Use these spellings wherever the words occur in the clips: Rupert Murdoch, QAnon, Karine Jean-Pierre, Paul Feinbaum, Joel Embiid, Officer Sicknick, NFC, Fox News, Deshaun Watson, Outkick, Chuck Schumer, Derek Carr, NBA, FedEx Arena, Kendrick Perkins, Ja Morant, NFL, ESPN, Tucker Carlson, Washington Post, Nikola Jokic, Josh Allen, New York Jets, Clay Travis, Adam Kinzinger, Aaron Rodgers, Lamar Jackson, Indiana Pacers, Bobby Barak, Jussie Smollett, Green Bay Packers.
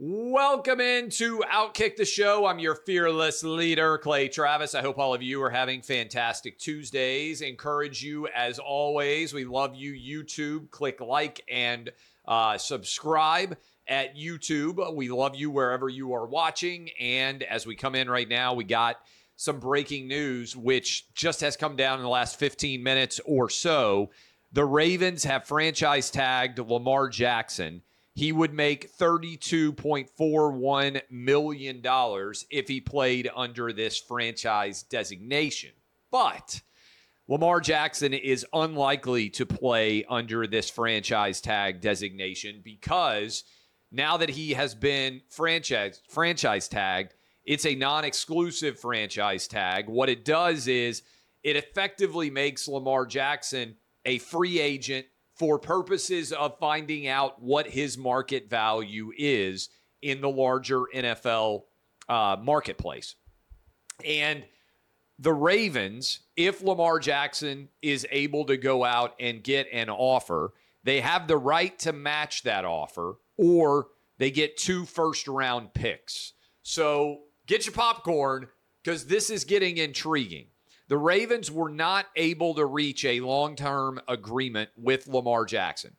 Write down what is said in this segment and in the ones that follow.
Welcome into Outkick the Show. I'm your fearless leader, Clay Travis. I hope all of you are having fantastic Tuesdays. Encourage you as always. We love you, YouTube. Click like and subscribe at YouTube. We love you wherever you are watching. And as we come in right now, we got some breaking news, which just has come down in the last 15 minutes or so. The Ravens have franchise tagged Lamar Jackson. He would make $32.41 million if he played under this franchise designation. But Lamar Jackson is unlikely to play under this franchise tag designation because now that he has been franchise tagged, it's a non-exclusive franchise tag. What it does is it effectively makes Lamar Jackson a free agent for purposes of finding out what his market value is in the larger NFL marketplace. And the Ravens, if Lamar Jackson is able to go out and get an offer, they have the right to match that offer, or they get 2 first-round picks. So get your popcorn, because this is getting intriguing. The Ravens were not able to reach a long-term agreement with Lamar Jackson.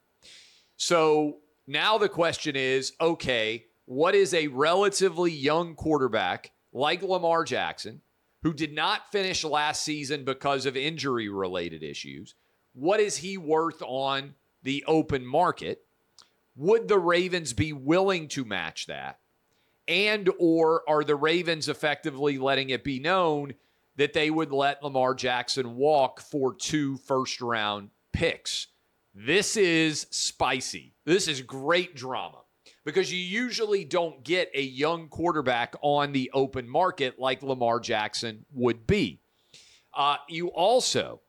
So now the question is, okay, what is a relatively young quarterback like Lamar Jackson, who did not finish last season because of injury-related issues, what is he worth on the open market? Would the Ravens be willing to match that? And or are the Ravens effectively letting it be known that they would let Lamar Jackson walk for 2 first-round picks. This is spicy. This is great drama, because you usually don't get a young quarterback on the open market like Lamar Jackson would be. You also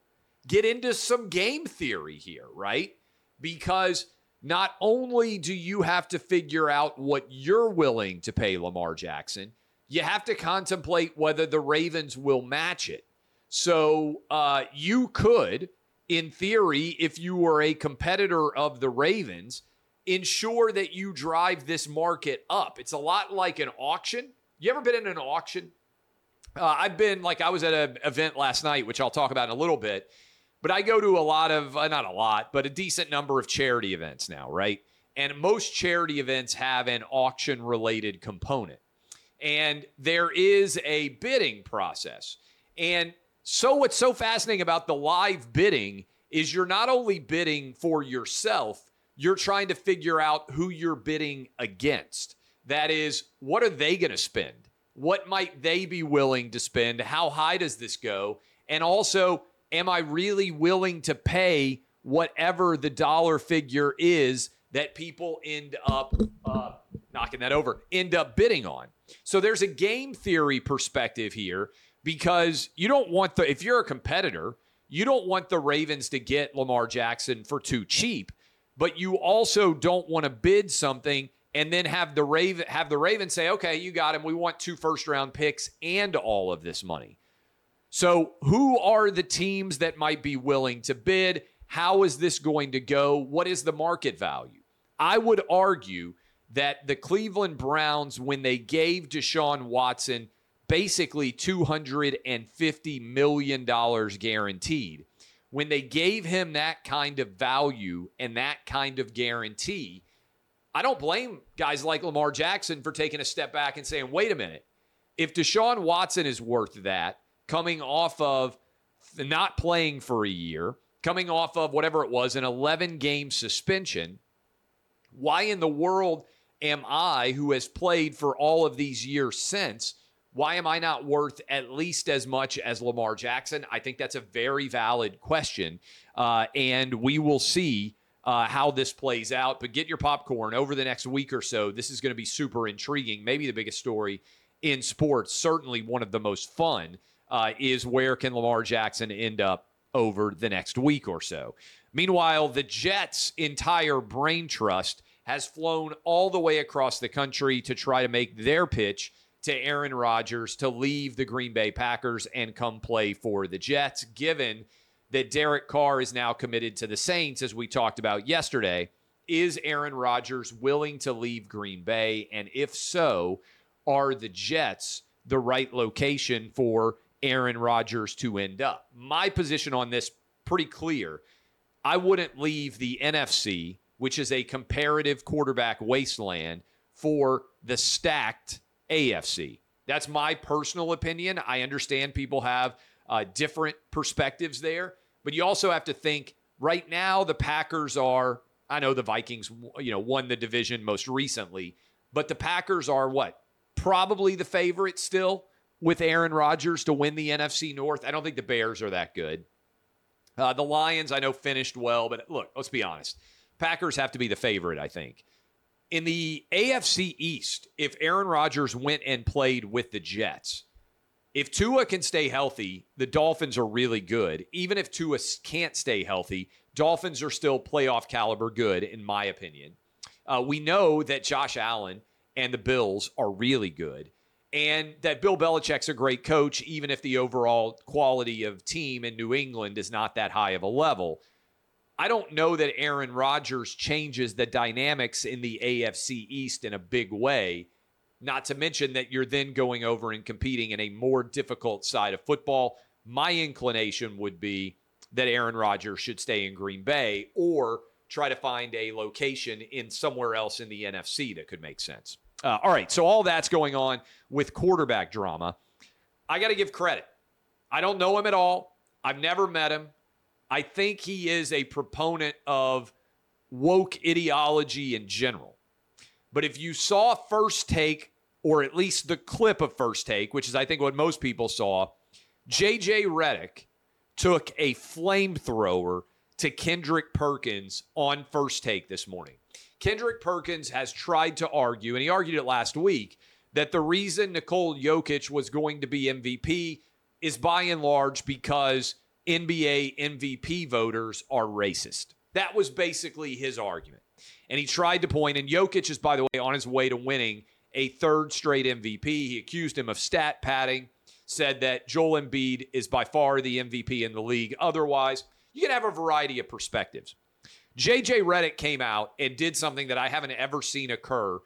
get into some game theory here, right? Because not only do you have to figure out what you're willing to pay Lamar Jackson, you have to contemplate whether the Ravens will match it. So you could, in theory, if you were a competitor of the Ravens, ensure that you drive this market up. It's a lot like an auction. You ever been in an auction? I was at an event last night, which I'll talk about in a little bit, but I go to a lot of, not a lot, but a decent number of charity events now, right? And most charity events have an auction-related component. And there is a bidding process. And so what's so fascinating about the live bidding is you're not only bidding for yourself, you're trying to figure out who you're bidding against. That is, what are they going to spend? What might they be willing to spend? How high does this go? And also, am I really willing to pay whatever the dollar figure is that people end up bidding on? So there's a game theory perspective here, because you don't want if you're a competitor, you don't want the Ravens to get Lamar Jackson for too cheap, but you also don't want to bid something and then have the Ravens say, okay, you got him. We want 2 first-round picks and all of this money. So who are the teams that might be willing to bid? How is this going to go? What is the market value? I would argue that the Cleveland Browns, when they gave Deshaun Watson basically $250 million guaranteed, when they gave him that kind of value and that kind of guarantee, I don't blame guys like Lamar Jackson for taking a step back and saying, wait a minute, if Deshaun Watson is worth that, coming off of not playing for a year, coming off of whatever it was, an 11-game suspension, why in the world am I, who has played for all of these years since, why am I not worth at least as much as Lamar Jackson? I think that's a very valid question, and we will see how this plays out. But get your popcorn. Over the next week or so, this is going to be super intriguing. Maybe the biggest story in sports, certainly one of the most fun, is where can Lamar Jackson end up over the next week or so. Meanwhile, the Jets' entire brain trust has flown all the way across the country to try to make their pitch to Aaron Rodgers to leave the Green Bay Packers and come play for the Jets, given that Derek Carr is now committed to the Saints, as we talked about yesterday. Is Aaron Rodgers willing to leave Green Bay? And if so, are the Jets the right location for Aaron Rodgers to end up? My position on this, pretty clear. I wouldn't leave the NFC, which is a comparative quarterback wasteland, for the stacked AFC. That's my personal opinion. I understand people have different perspectives there, but you also have to think right now the Packers are, I know the Vikings, won the division most recently, but the Packers are what? Probably the favorite still with Aaron Rodgers to win the NFC North. I don't think the Bears are that good. The Lions, I know, finished well, but look, let's be honest. Packers have to be the favorite, I think. In the AFC East, if Aaron Rodgers went and played with the Jets, if Tua can stay healthy, the Dolphins are really good. Even if Tua can't stay healthy, Dolphins are still playoff caliber good, in my opinion. We know that Josh Allen and the Bills are really good, and that Bill Belichick's a great coach, even if the overall quality of team in New England is not that high of a level. I don't know that Aaron Rodgers changes the dynamics in the AFC East in a big way, not to mention that you're then going over and competing in a more difficult side of football. My inclination would be that Aaron Rodgers should stay in Green Bay or try to find a location in somewhere else in the NFC that could make sense. All right, so all that's going on with quarterback drama. I got to give credit. I don't know him at all. I've never met him. I think he is a proponent of woke ideology in general. But if you saw First Take, or at least the clip of First Take, which is I think what most people saw, J.J. Redick took a flamethrower to Kendrick Perkins on First Take this morning. Kendrick Perkins has tried to argue, and he argued it last week, that the reason Nikola Jokic was going to be MVP is by and large because NBA MVP voters are racist. That was basically his argument. And he tried to point, and Jokic is, by the way, on his way to winning a third straight MVP. He accused him of stat padding, said that Joel Embiid is by far the MVP in the league. Otherwise, you can have a variety of perspectives. J.J. Redick came out and did something that I haven't ever seen occur,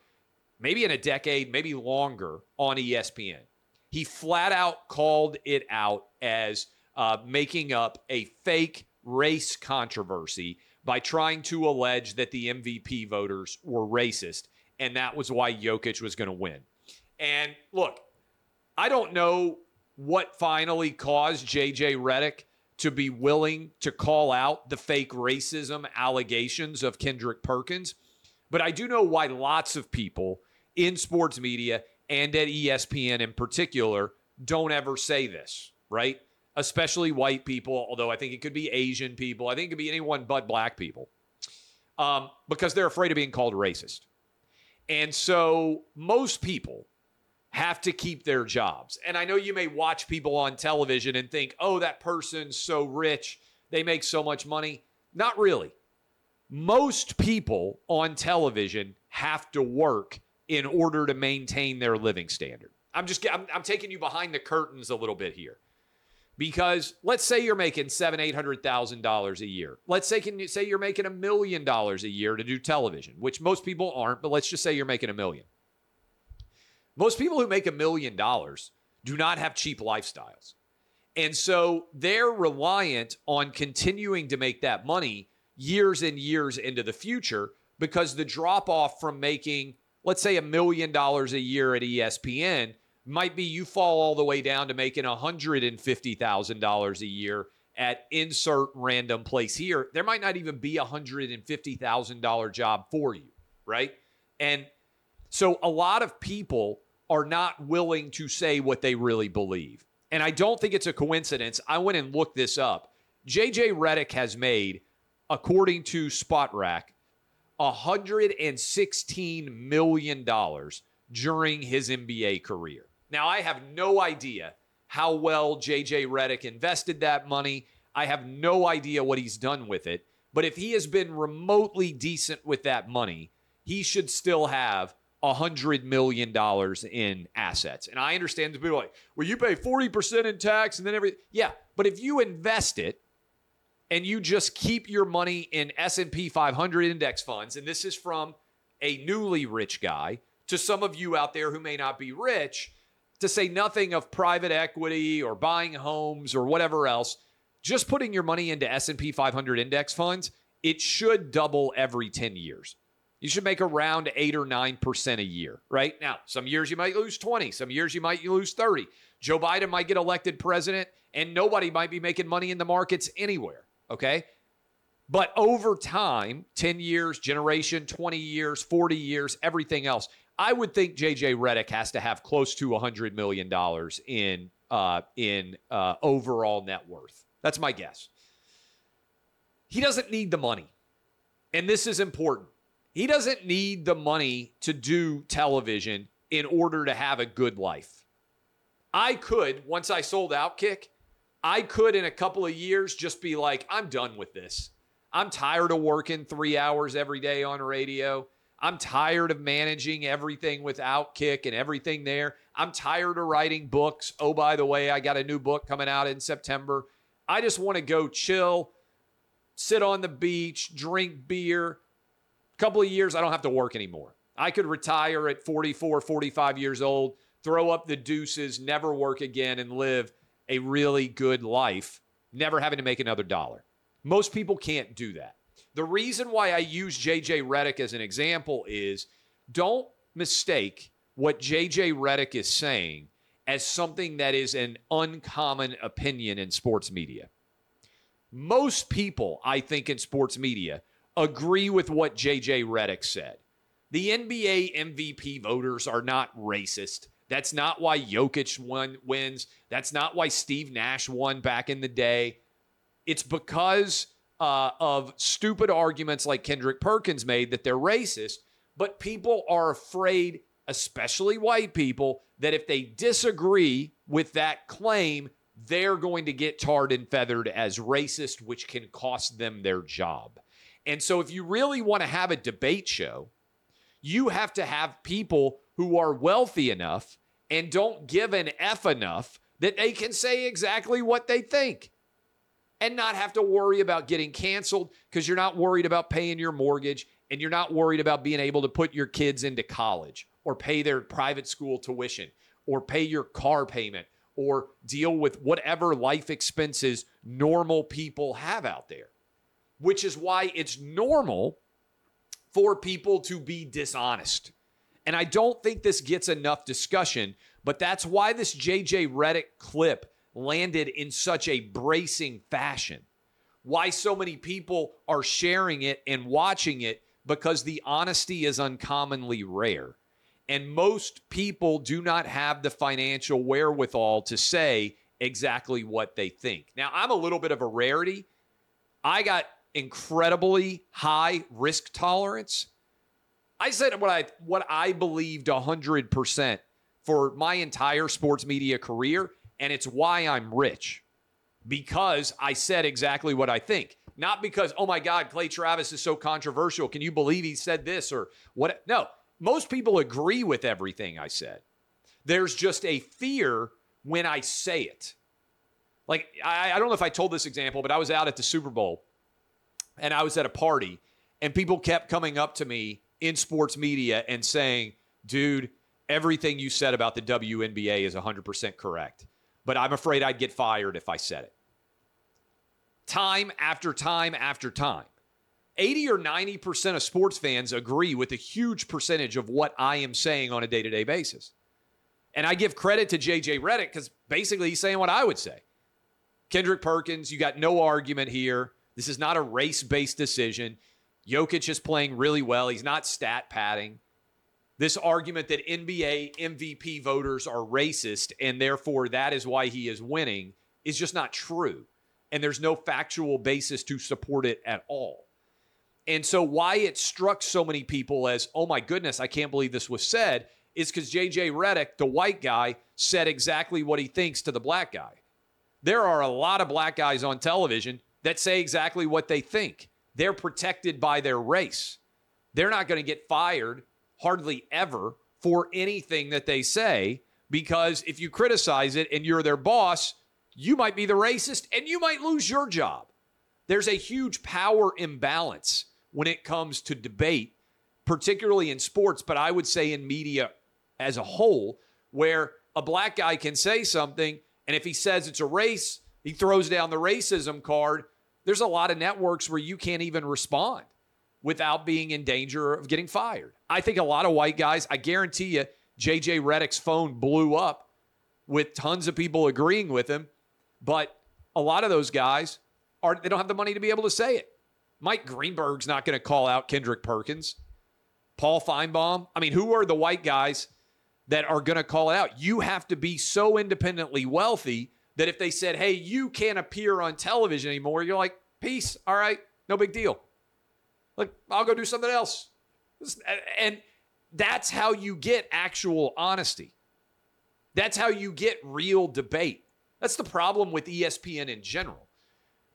maybe in a decade, maybe longer, on ESPN. He flat out called it out as making up a fake race controversy by trying to allege that the MVP voters were racist, and that was why Jokic was going to win. And look, I don't know what finally caused J.J. Redick to be willing to call out the fake racism allegations of Kendrick Perkins, but I do know why lots of people in sports media and at ESPN in particular don't ever say this, right? Especially white people, although I think it could be Asian people. I think it could be anyone but black people, because they're afraid of being called racist. And so most people have to keep their jobs. And I know you may watch people on television and think, oh, that person's so rich. They make so much money. Not really. Most people on television have to work in order to maintain their living standard. I'm taking you behind the curtains a little bit here. Because let's say you're making $700,000, $800,000 a year. Let's say you're making $1 million a year to do television, which most people aren't, but let's just say you're making $1 million. Most people who make $1 million do not have cheap lifestyles. And so they're reliant on continuing to make that money years and years into the future, because the drop-off from making, let's say, $1 million a year at ESPN might be you fall all the way down to making $150,000 a year at insert random place here. There might not even be a $150,000 job for you, right? And so a lot of people are not willing to say what they really believe. And I don't think it's a coincidence. I went and looked this up. J.J. Redick has made, according to SpotRac, $116 million during his NBA career. Now, I have no idea how well J.J. Redick invested that money. I have no idea what he's done with it. But if he has been remotely decent with that money, he should still have $100 million in assets. And I understand the people are like, well, you pay 40% in tax and then everything. Yeah, but if you invest it and you just keep your money in S&P 500 index funds, and this is from a newly rich guy to some of you out there who may not be rich, to say nothing of private equity or buying homes or whatever else, just putting your money into S&P 500 index funds, it should double every 10 years. You should make around 8 or 9% a year, right? Now, some years you might lose 20. Some years you might lose 30. Joe Biden might get elected president, and nobody might be making money in the markets anywhere, okay? But over time, 10 years, generation, 20 years, 40 years, everything else, I would think J.J. Redick has to have close to $100 million in overall net worth. That's my guess. He doesn't need the money, and this is important. He doesn't need the money to do television in order to have a good life. I could, once I sold Outkick, I could in a couple of years just be like, I'm done with this. I'm tired of working 3 hours every day on radio. I'm tired of managing everything with Outkick and everything there. I'm tired of writing books. Oh, by the way, I got a new book coming out in September. I just want to go chill, sit on the beach, drink beer. Couple of years, I don't have to work anymore. I could retire at 44, 45 years old, throw up the deuces, never work again, and live a really good life, never having to make another dollar. Most people can't do that. The reason why I use J.J. Redick as an example is don't mistake what J.J. Redick is saying as something that is an uncommon opinion in sports media. Most people, I think, in sports media agree with what J.J. Redick said. The NBA MVP voters are not racist. That's not why Jokic wins. That's not why Steve Nash won back in the day. It's because of stupid arguments like Kendrick Perkins made that they're racist, but people are afraid, especially white people, that if they disagree with that claim, they're going to get tarred and feathered as racist, which can cost them their job. And so if you really want to have a debate show, you have to have people who are wealthy enough and don't give an F enough that they can say exactly what they think and not have to worry about getting canceled because you're not worried about paying your mortgage and you're not worried about being able to put your kids into college or pay their private school tuition or pay your car payment or deal with whatever life expenses normal people have out there. Which is why it's normal for people to be dishonest. And I don't think this gets enough discussion, but that's why this J.J. Redick clip landed in such a bracing fashion. Why so many people are sharing it and watching it, because the honesty is uncommonly rare. And most people do not have the financial wherewithal to say exactly what they think. Now, I'm a little bit of a rarity. I got incredibly high risk tolerance. I said what I believed 100% for my entire sports media career, and it's why I'm rich, because I said exactly what I think. Not because, oh my God, Clay Travis is so controversial. Can you believe he said this or what? No, most people agree with everything I said. There's just a fear when I say it. Like, I don't know if I told this example, but I was out at the Super Bowl and I was at a party, and people kept coming up to me in sports media and saying, dude, everything you said about the WNBA is 100% correct, but I'm afraid I'd get fired if I said it. Time after time after time. 80 or 90% of sports fans agree with a huge percentage of what I am saying on a day-to-day basis. And I give credit to J.J. Redick because basically he's saying what I would say. Kendrick Perkins, you got no argument here. This is not a race-based decision. Jokic is playing really well. He's not stat padding. This argument that NBA MVP voters are racist and therefore that is why he is winning is just not true. And there's no factual basis to support it at all. And so why it struck so many people as, oh my goodness, I can't believe this was said, is because J.J. Redick, the white guy, said exactly what he thinks to the black guy. There are a lot of black guys on television that say exactly what they think. They're protected by their race. They're not going to get fired hardly ever for anything that they say, because if you criticize it and you're their boss, you might be the racist and you might lose your job. There's a huge power imbalance when it comes to debate, particularly in sports, but I would say in media as a whole, where a black guy can say something, and if he says it's a race, he throws down the racism card. There's a lot of networks where you can't even respond without being in danger of getting fired. I think a lot of white guys, I guarantee you, J.J. Redick's phone blew up with tons of people agreeing with him, but a lot of those guys, they don't have the money to be able to say it. Mike Greenberg's not going to call out Kendrick Perkins. Paul Feinbaum. I mean, who are the white guys that are going to call it out? You have to be so independently wealthy that if they said, hey, you can't appear on television anymore, you're like, peace, all right, no big deal. Like, I'll go do something else. And that's how you get actual honesty. That's how you get real debate. That's the problem with ESPN in general.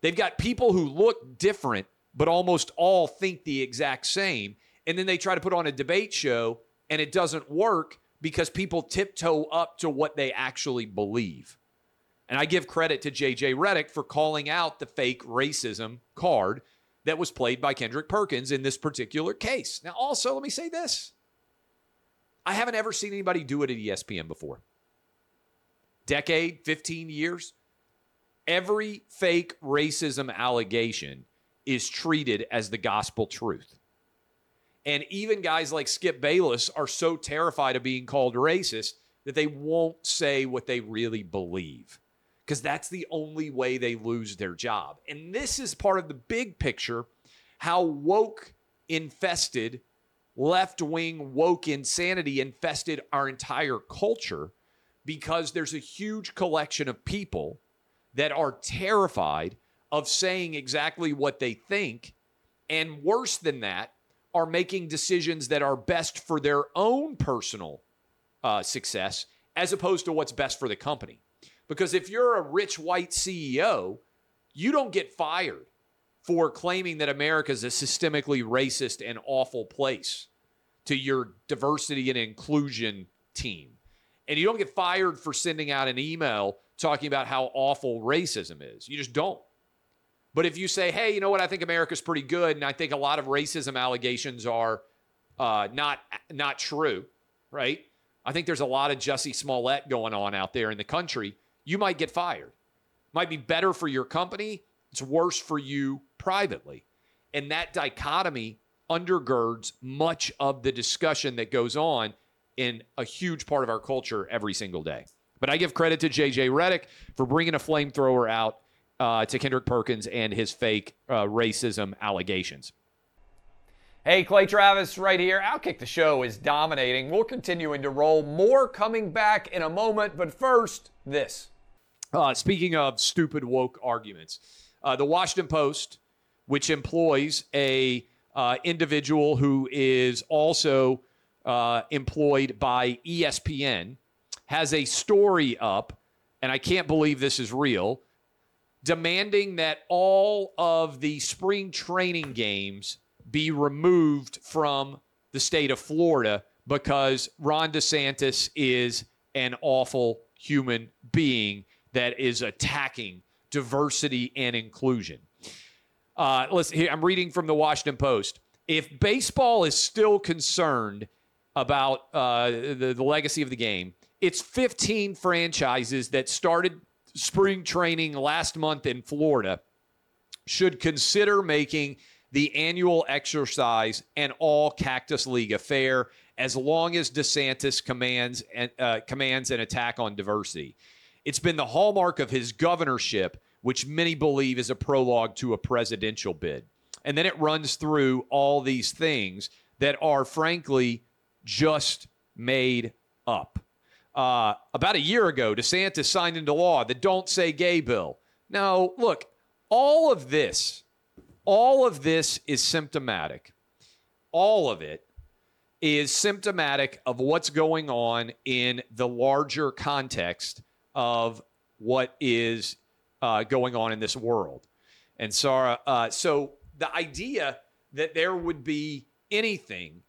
They've got people who look different, but almost all think the exact same. And then they try to put on a debate show, and it doesn't work because people tiptoe up to what they actually believe. And I give credit to J.J. Redick for calling out the fake racism card that was played by Kendrick Perkins in this particular case. Now, also, let me say this. I haven't ever seen anybody do it at ESPN before. Decade, 15 years. Every fake racism allegation is treated as the gospel truth. And even guys like Skip Bayless are so terrified of being called racist that they won't say what they really believe, because that's the only way they lose their job. And this is part of the big picture, how woke infested, left-wing woke insanity infested our entire culture, because there's a huge collection of people that are terrified of saying exactly what they think, and worse than that, are making decisions that are best for their own personal success as opposed to what's best for the company. Because if you're a rich white CEO, you don't get fired for claiming that America is a systemically racist and awful place to your diversity and inclusion team. And you don't get fired for sending out an email talking about how awful racism is. You just don't. But if you say, hey, you know what, I think America's pretty good, and I think a lot of racism allegations are not true, right? I think there's a lot of Jussie Smollett going on out there in the country. You might get fired. Might be better for your company. It's worse for you privately. And that dichotomy undergirds much of the discussion that goes on in a huge part of our culture every single day. But I give credit to J.J. Redick for bringing a flamethrower out to Kendrick Perkins and his fake racism allegations. Hey, Clay Travis right here. Outkick the Show is dominating. We're continuing to roll. More coming back in a moment, but first, this. Speaking of stupid woke arguments, the Washington Post, which employs a individual who is also employed by ESPN, has a story up, and I can't believe this is real, demanding that all of the spring training games be removed from the state of Florida because Ron DeSantis is an awful human being that is attacking diversity and inclusion. Listen, I'm reading from the Washington Post. If baseball is still concerned about the legacy of the game, it's 15 franchises that started spring training last month in Florida should consider making the annual exercise and all Cactus League affair as long as DeSantis commands an attack on diversity. It's been the hallmark of his governorship, which many believe is a prologue to a presidential bid. And then it runs through all these things that are, frankly, just made up. About a year ago, DeSantis signed into law the Don't Say Gay bill. Now, look, all of this is symptomatic. All of it is symptomatic of what's going on in the larger context of what is going on in this world. And Sarah, so the idea that there would be anything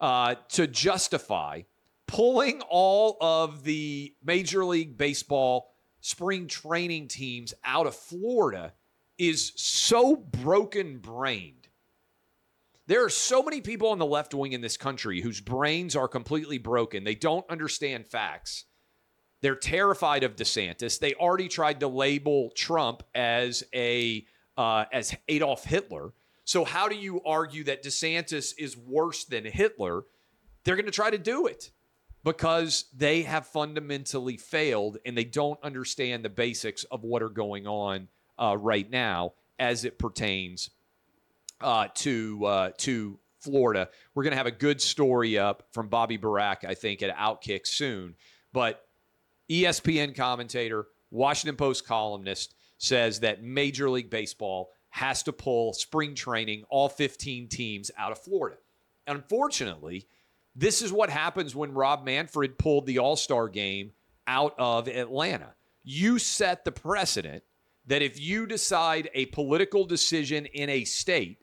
to justify pulling all of the Major League Baseball spring training teams out of Florida is so broken-brained. There are so many people on the left wing in this country whose brains are completely broken. They don't understand facts. They're terrified of DeSantis. They already tried to label Trump as Adolf Hitler. So how do you argue that DeSantis is worse than Hitler? They're going to try to do it because they have fundamentally failed and they don't understand the basics of what are going on right now as it pertains to Florida. We're going to have a good story up from Bobby Barak, I think, at Outkick soon. But ESPN commentator, Washington Post columnist, says that Major League Baseball has to pull spring training, all 15 teams, out of Florida. Unfortunately, this is what happens when Rob Manfred pulled the All-Star game out of Atlanta. You set the precedent that if you decide a political decision in a state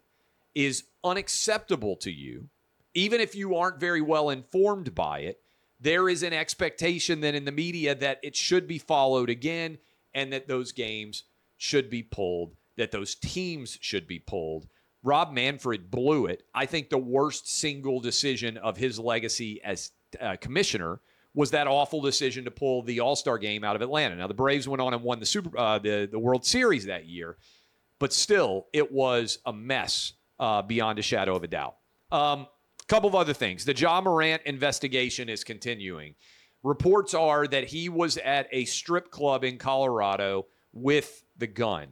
is unacceptable to you, even if you aren't very well informed by it, there is an expectation then in the media that it should be followed again and that those games should be pulled, that those teams should be pulled. Rob Manfred blew it. I think the worst single decision of his legacy as commissioner was that awful decision to pull the All-Star game out of Atlanta. Now, the Braves went on and won the World Series that year, but still, it was a mess beyond a shadow of a doubt. Couple of other things. The Ja Morant investigation is continuing. Reports are that he was at a strip club in Colorado with the gun.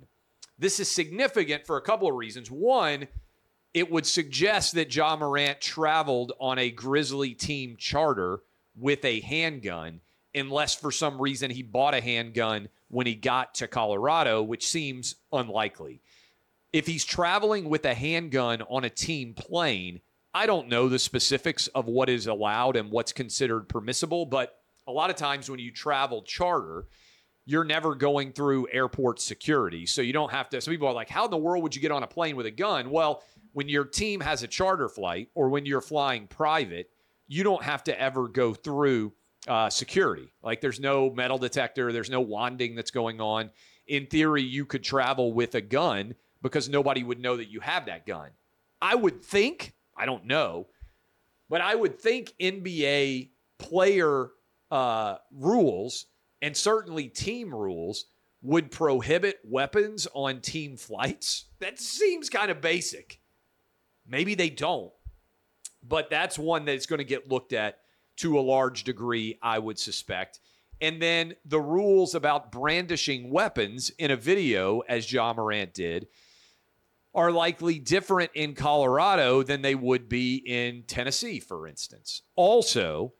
This is significant for a couple of reasons. One, it would suggest that Ja Morant traveled on a Grizzly team charter with a handgun, unless for some reason he bought a handgun when he got to Colorado, which seems unlikely. If he's traveling with a handgun on a team plane, I don't know the specifics of what is allowed and what's considered permissible, but a lot of times when you travel charter, you're never going through airport security. So you don't have to. Some people are like, how in the world would you get on a plane with a gun? Well, when your team has a charter flight or when you're flying private, you don't have to ever go through security. Like there's no metal detector. There's no wanding that's going on. In theory, you could travel with a gun because nobody would know that you have that gun. I would think, I don't know, but I would think NBA player rules and certainly team rules would prohibit weapons on team flights. That seems kind of basic. Maybe they don't, but that's one that's going to get looked at to a large degree, I would suspect. And then the rules about brandishing weapons in a video, as Ja Morant did, are likely different in Colorado than they would be in Tennessee, for instance. Also,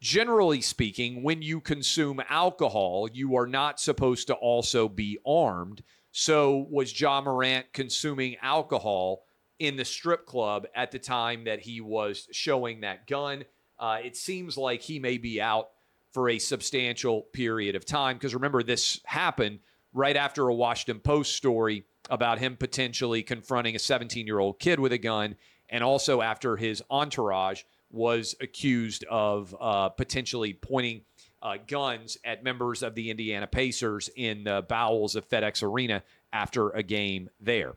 generally speaking, when you consume alcohol, you are not supposed to also be armed. So was Ja Morant consuming alcohol in the strip club at the time that he was showing that gun? It seems like he may be out for a substantial period of time because remember, this happened right after a Washington Post story about him potentially confronting a 17-year-old kid with a gun and also after his entourage was accused of potentially pointing guns at members of the Indiana Pacers in the bowels of FedEx Arena after a game there.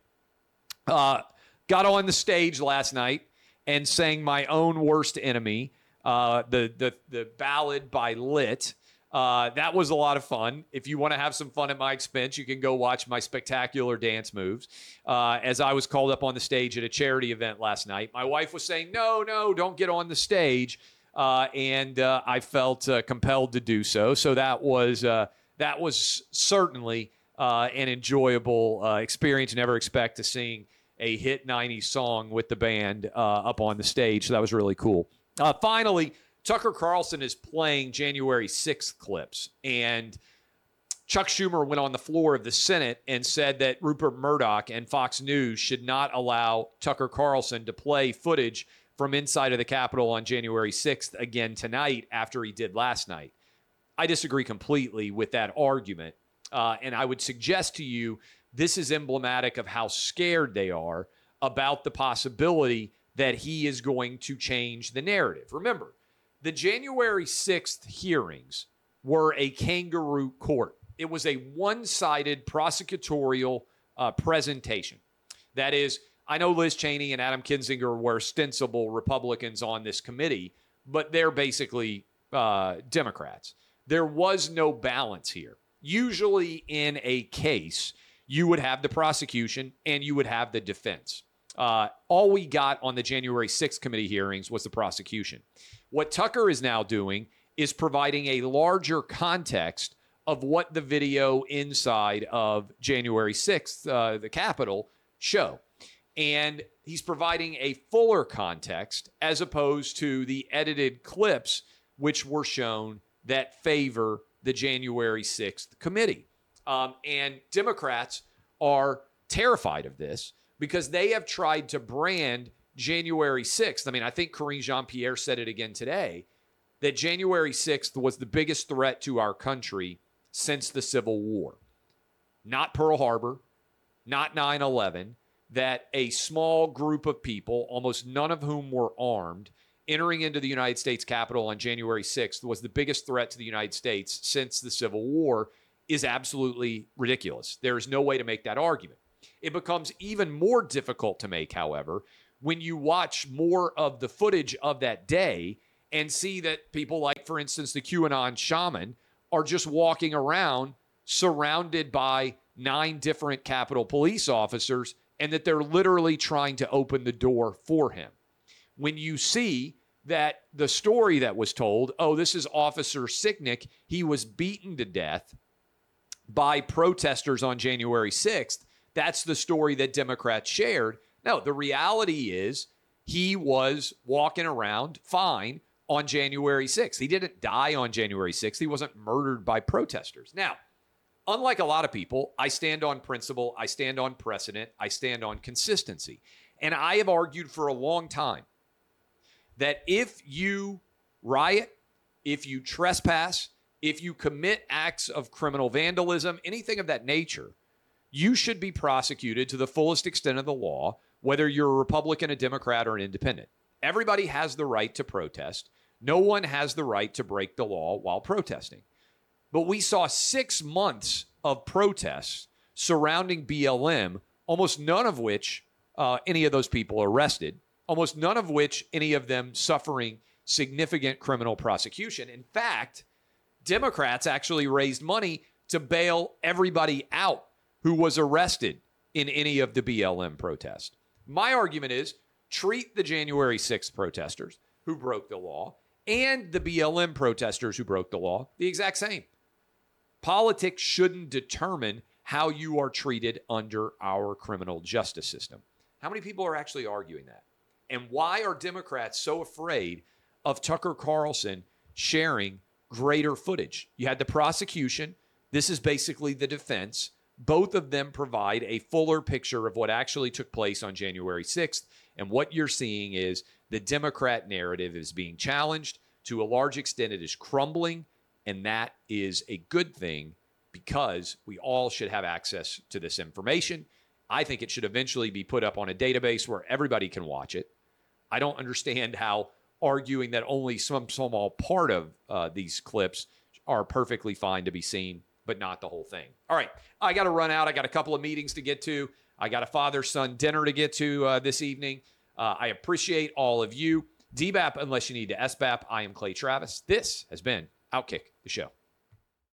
Got on the stage last night and sang my own worst enemy, the ballad by Lit. That was a lot of fun. If you want to have some fun at my expense, you can go watch my spectacular dance moves. As I was called up on the stage at a charity event last night, my wife was saying, no, don't get on the stage. And I felt compelled to do so. So that was certainly an enjoyable experience. Never expect to sing a hit 90s song with the band up on the stage. So that was really cool. Finally, Tucker Carlson is playing January 6th clips, and Chuck Schumer went on the floor of the Senate and said that Rupert Murdoch and Fox News should not allow Tucker Carlson to play footage from inside of the Capitol on January 6th again tonight after he did last night. I disagree completely with that argument, and I would suggest to you this is emblematic of how scared they are about the possibility that he is going to change the narrative. Remember, the January 6th hearings were a kangaroo court. It was a one-sided prosecutorial presentation. That is, I know Liz Cheney and Adam Kinzinger were ostensible Republicans on this committee, but they're basically Democrats. There was no balance here. Usually in a case, you would have the prosecution and you would have the defense. All we got on the January 6th committee hearings was the prosecution. What Tucker is now doing is providing a larger context of what the video inside of January 6th, the Capitol, show. And he's providing a fuller context as opposed to the edited clips which were shown that favor the January 6th committee. And Democrats are terrified of this because they have tried to brand January 6th. I mean, I think Karine Jean-Pierre said it again today, that January 6th was the biggest threat to our country since the Civil War. Not Pearl Harbor, not 9/11, that a small group of people, almost none of whom were armed, entering into the United States Capitol on January 6th was the biggest threat to the United States since the Civil War is absolutely ridiculous. There is no way to make that argument. It becomes even more difficult to make, however, when you watch more of the footage of that day and see that people like, for instance, the QAnon shaman are just walking around surrounded by 9 different Capitol police officers and that they're literally trying to open the door for him. When you see that the story that was told, oh, this is Officer Sicknick, he was beaten to death by protesters on January 6th, that's the story that Democrats shared. No, the reality is he was walking around fine on January 6th. He didn't die on January 6th. He wasn't murdered by protesters. Now, unlike a lot of people, I stand on principle, I stand on precedent, I stand on consistency. And I have argued for a long time that if you riot, if you trespass, if you commit acts of criminal vandalism, anything of that nature, you should be prosecuted to the fullest extent of the law, whether you're a Republican, a Democrat, or an independent. Everybody has the right to protest. No one has the right to break the law while protesting. But we saw 6 months of protests surrounding BLM, almost none of which any of those people are arrested, almost none of which any of them suffering significant criminal prosecution. In fact, Democrats actually raised money to bail everybody out who was arrested in any of the BLM protests. My argument is treat the January 6th protesters who broke the law and the BLM protesters who broke the law the exact same. Politics shouldn't determine how you are treated under our criminal justice system. How many people are actually arguing that? And why are Democrats so afraid of Tucker Carlson sharing greater footage? You had the prosecution. This is basically the defense. Both of them provide a fuller picture of what actually took place on January 6th. And what you're seeing is the Democrat narrative is being challenged. To a large extent, it is crumbling. And that is a good thing because we all should have access to this information. I think it should eventually be put up on a database where everybody can watch it. I don't understand how arguing that only some small part of these clips are perfectly fine to be seen, but not the whole thing. All right, I got to run out. I got a couple of meetings to get to. I got a father-son dinner to get to this evening. I appreciate all of you. DBAP, unless you need to SBAP, I am Clay Travis. This has been Outkick the Show.